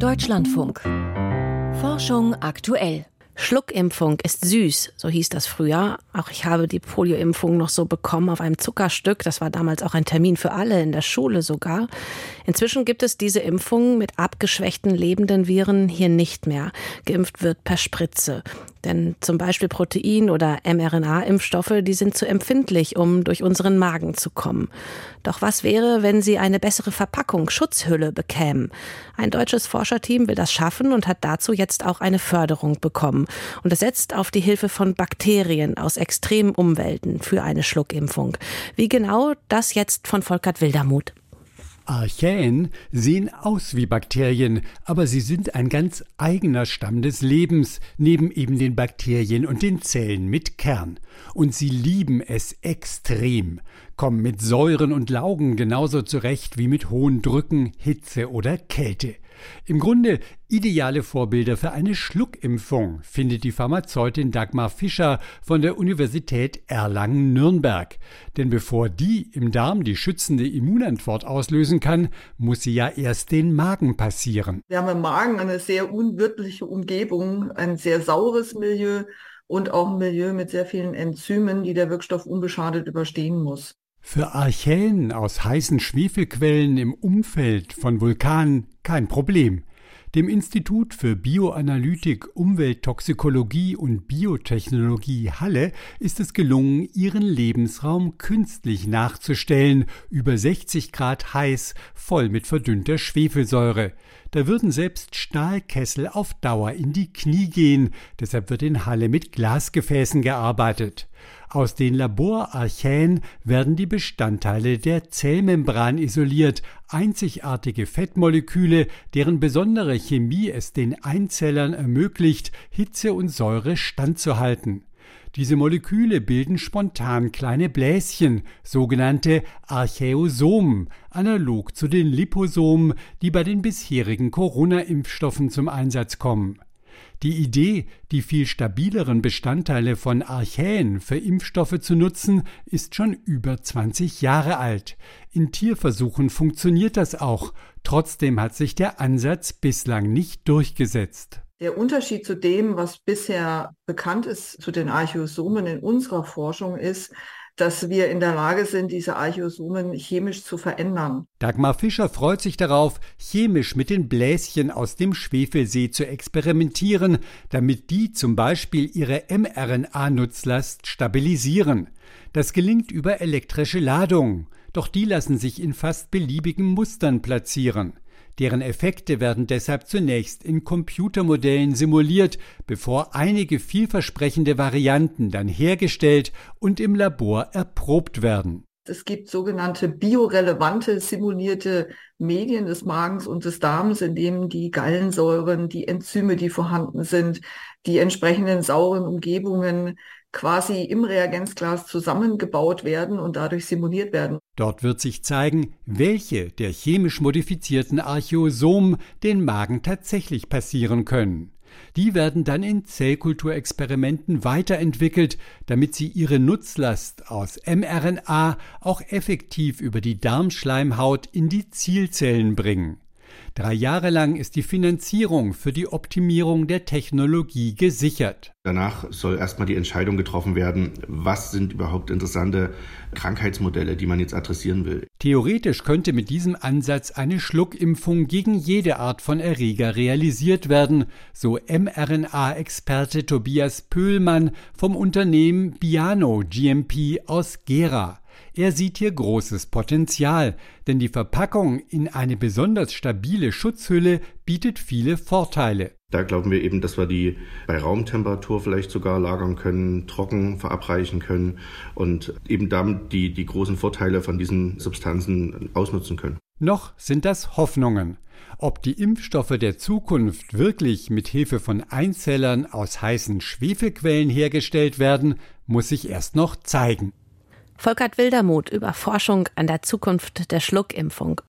Deutschlandfunk. Forschung aktuell. Schluckimpfung ist süß, so hieß das früher. Auch ich habe die Polioimpfung noch so bekommen auf einem Zuckerstück. Das war damals auch ein Termin für alle, in der Schule sogar. Inzwischen gibt es diese Impfungen mit abgeschwächten lebenden Viren hier nicht mehr. Geimpft wird per Spritze. Denn zum Beispiel Protein- oder mRNA-Impfstoffe, die sind zu empfindlich, um durch unseren Magen zu kommen. Doch was wäre, wenn sie eine bessere Verpackung, Schutzhülle bekämen? Ein deutsches Forscherteam will das schaffen und hat dazu jetzt auch eine Förderung bekommen. Und es setzt auf die Hilfe von Bakterien aus extremen Umwelten für eine Schluckimpfung. Wie genau, das jetzt von Volker Wildermuth. Archäen sehen aus wie Bakterien, aber sie sind ein ganz eigener Stamm des Lebens, neben eben den Bakterien und den Zellen mit Kern. Und sie lieben es extrem, kommen mit Säuren und Laugen genauso zurecht wie mit hohen Drücken, Hitze oder Kälte. Im Grunde ideale Vorbilder für eine Schluckimpfung, findet die Pharmazeutin Dagmar Fischer von der Universität Erlangen-Nürnberg. Denn bevor die im Darm die schützende Immunantwort auslösen kann, muss sie ja erst den Magen passieren. Wir haben im Magen eine sehr unwirtliche Umgebung, ein sehr saures Milieu und auch ein Milieu mit sehr vielen Enzymen, die der Wirkstoff unbeschadet überstehen muss. Für Archäen aus heißen Schwefelquellen im Umfeld von Vulkanen kein Problem. Dem Institut für Bioanalytik, Umwelttoxikologie und Biotechnologie Halle ist es gelungen, ihren Lebensraum künstlich nachzustellen, über 60 Grad heiß, voll mit verdünnter Schwefelsäure. Da würden selbst Stahlkessel auf Dauer in die Knie gehen, deshalb wird in Halle mit Glasgefäßen gearbeitet. Aus den Laborarchäen werden die Bestandteile der Zellmembran isoliert, einzigartige Fettmoleküle, deren besondere Chemie es den Einzellern ermöglicht, Hitze und Säure standzuhalten. Diese Moleküle bilden spontan kleine Bläschen, sogenannte Archäosomen, analog zu den Liposomen, die bei den bisherigen Corona-Impfstoffen zum Einsatz kommen. Die Idee, die viel stabileren Bestandteile von Archäen für Impfstoffe zu nutzen, ist schon über 20 Jahre alt. In Tierversuchen funktioniert das auch. Trotzdem hat sich der Ansatz bislang nicht durchgesetzt. Der Unterschied zu dem, was bisher bekannt ist, zu den Archäosomen in unserer Forschung ist, dass wir in der Lage sind, diese Archäosomen chemisch zu verändern. Dagmar Fischer freut sich darauf, chemisch mit den Bläschen aus dem Schwefelsee zu experimentieren, damit die zum Beispiel ihre mRNA-Nutzlast stabilisieren. Das gelingt über elektrische Ladungen, doch die lassen sich in fast beliebigen Mustern platzieren. Deren Effekte werden deshalb zunächst in Computermodellen simuliert, bevor einige vielversprechende Varianten dann hergestellt und im Labor erprobt werden. Es gibt sogenannte biorelevante simulierte Medien des Magens und des Darms, in denen die Gallensäuren, die Enzyme, die vorhanden sind, die entsprechenden sauren Umgebungen quasi im Reagenzglas zusammengebaut werden und dadurch simuliert werden. Dort wird sich zeigen, welche der chemisch modifizierten Archäosomen den Magen tatsächlich passieren können. Die werden dann in Zellkulturexperimenten weiterentwickelt, damit sie ihre Nutzlast aus mRNA auch effektiv über die Darmschleimhaut in die Zielzellen bringen. 3 Jahre lang ist die Finanzierung für die Optimierung der Technologie gesichert. Danach soll erstmal die Entscheidung getroffen werden, was sind überhaupt interessante Krankheitsmodelle, die man jetzt adressieren will. Theoretisch könnte mit diesem Ansatz eine Schluckimpfung gegen jede Art von Erreger realisiert werden, so mRNA-Experte Tobias Pöhlmann vom Unternehmen Biano GMP aus Gera. Er sieht hier großes Potenzial, denn die Verpackung in eine besonders stabile Schutzhülle bietet viele Vorteile. Da glauben wir eben, dass wir die bei Raumtemperatur vielleicht sogar lagern können, trocken verabreichen können und eben damit die großen Vorteile von diesen Substanzen ausnutzen können. Noch sind das Hoffnungen. Ob die Impfstoffe der Zukunft wirklich mit Hilfe von Einzellern aus heißen Schwefelquellen hergestellt werden, muss sich erst noch zeigen. Volker Wildermuth über Forschung an der Zukunft der Schluckimpfung.